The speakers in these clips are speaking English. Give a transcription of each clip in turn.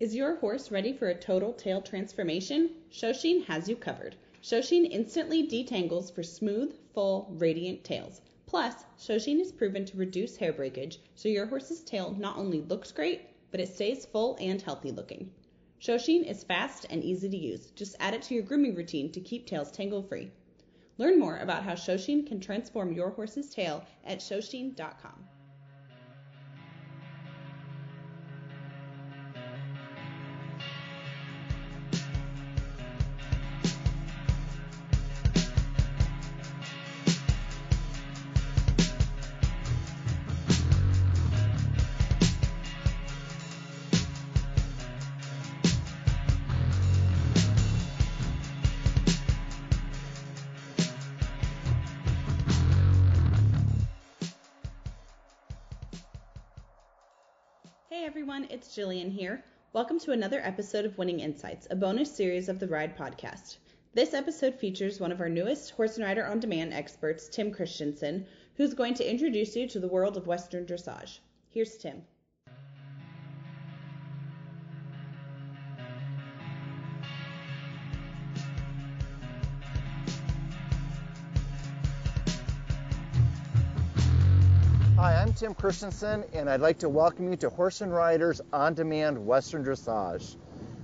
Is your horse ready for a total tail transformation? ShowSheen has you covered. ShowSheen instantly detangles for smooth, full, radiant tails. Plus, ShowSheen is proven to reduce hair breakage, so your horse's tail not only looks great, but it stays full and healthy looking. ShowSheen is fast and easy to use. Just add it to your grooming routine to keep tails tangle-free. Learn more about how ShowSheen can transform your horse's tail at ShowSheen.com. Hey everyone, it's Jillian here. Welcome to another episode of Winning Insights, a bonus series of the Ride podcast. This episode features one of our newest Horse and Rider On Demand experts, Tim Christensen, who's going to introduce you to the world of Western dressage. Here's Tim. Hi, I'm Tim Christensen, and I'd like to welcome you to Horse and Riders On Demand Western Dressage.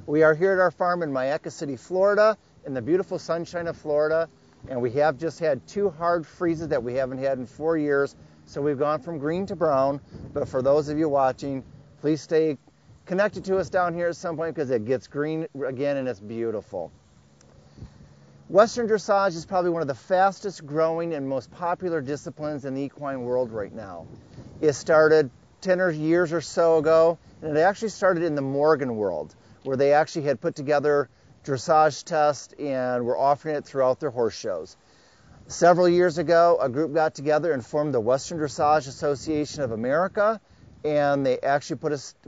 We are here at our farm in Mayaca City, Florida, in the beautiful sunshine of Florida, and we have just had two hard freezes that we haven't had in 4 years, so we've gone from green to brown. But for those of you watching, please stay connected to us down here at some point because it gets green again and it's beautiful. Western dressage is probably one of the fastest growing and most popular disciplines in the equine world right now. It started 10 years or so ago, and it actually started in the Morgan world, where they actually had put together dressage tests and were offering it throughout their horse shows. Several years ago, a group got together and formed the Western Dressage Association of America, and they actually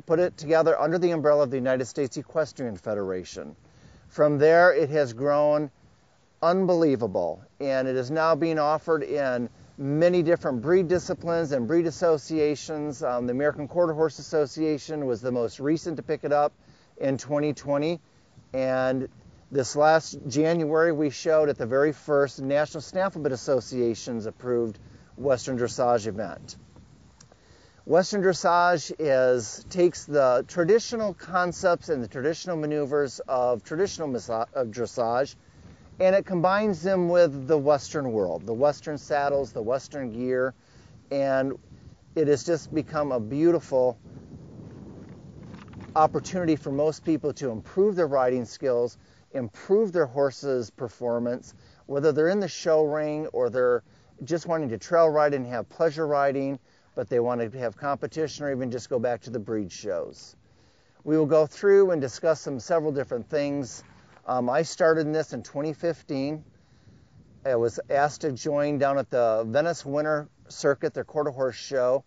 put it together under the umbrella of the United States Equestrian Federation. From there, it has grown unbelievable, and it is now being offered in many different breed disciplines and breed associations. The American Quarter Horse Association was the most recent to pick it up in 2020, and this last January we showed at the very first National Snaffle Bit Association's approved Western Dressage event. Western Dressage takes the traditional concepts and the traditional maneuvers of traditional dressage, and it combines them with the Western world, the Western saddles, the Western gear, and it has just become a beautiful opportunity for most people to improve their riding skills, improve their horse's performance, whether they're in the show ring or they're just wanting to trail ride and have pleasure riding, but they want to have competition or even just go back to the breed shows. We will go through and discuss several different things. I started in this in 2015. I was asked to join down at the Venice Winter Circuit, their quarter horse show,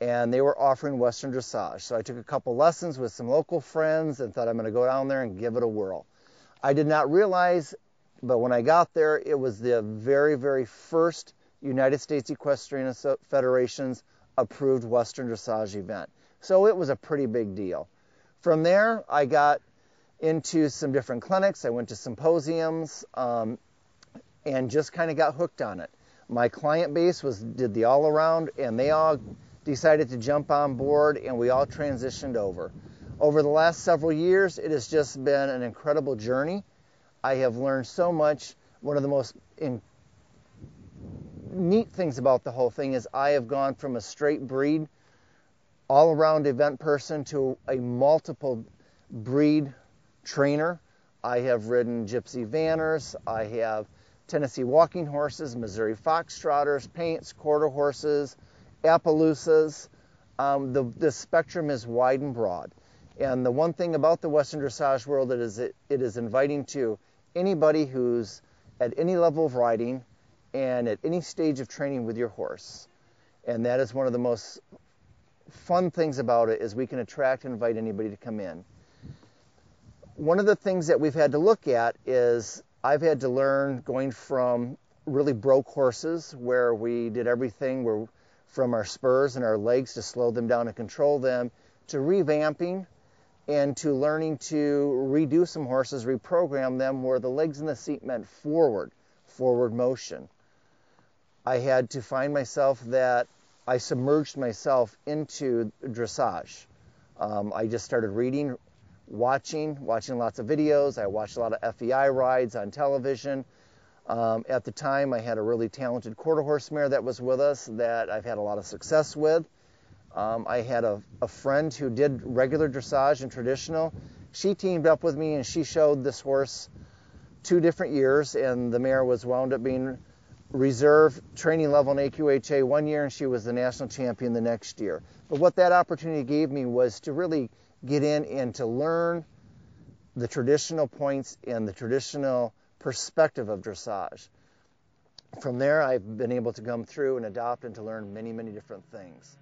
and they were offering Western dressage. So I took a couple lessons with some local friends and thought I'm going to go down there and give it a whirl. I did not realize, but when I got there, it was the very, very first United States Equestrian Federation's approved Western dressage event. So it was a pretty big deal. From there, I got into some different clinics. I went to symposiums and just kind of got hooked on it. My client base did the all around, and they all decided to jump on board, and we all transitioned over. Over the last several years, it has just been an incredible journey. I have learned so much. One of the most neat things about the whole thing is I have gone from a straight breed, all around event person to a multiple breed trainer. I have ridden Gypsy Vanners, I have Tennessee Walking Horses, Missouri Foxtrotters, Paints, Quarter Horses, Appaloosas. The spectrum is wide and broad. And the one thing about the Western dressage world is it is inviting to anybody who's at any level of riding and at any stage of training with your horse. And that is one of the most fun things about it is we can attract and invite anybody to come in. One of the things that we've had to look at is I've had to learn going from really broke horses where we did everything from our spurs and our legs to slow them down and control them to revamping and to learning to redo some horses, reprogram them where the legs in the seat meant forward motion. I had to find myself that I submerged myself into dressage. I just started reading, watching lots of videos. I watched a lot of FEI rides on television. At the time, I had a really talented quarter horse mare that was with us that I've had a lot of success with. I had a friend who did regular dressage and traditional. She teamed up with me and she showed this horse 2 different years, and the mare was wound up being reserve training level in AQHA 1 year, and she was the national champion the next year. But what that opportunity gave me was to really get in and to learn the traditional points and the traditional perspective of dressage. From there, I've been able to come through and adopt and to learn many, many different things.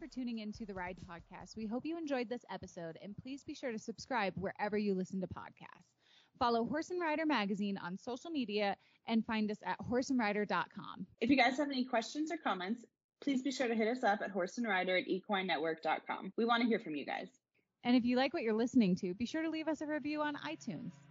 For tuning in to the Ride podcast. We hope you enjoyed this episode, and please be sure to subscribe wherever you listen to podcasts. Follow Horse and Rider Magazine on social media and find us at horseandrider.com. If you guys have any questions or comments, please be sure to hit us up at horseandrider@equinenetwork.com. We want to hear from you guys. And if you like what you're listening to, be sure to leave us a review on iTunes.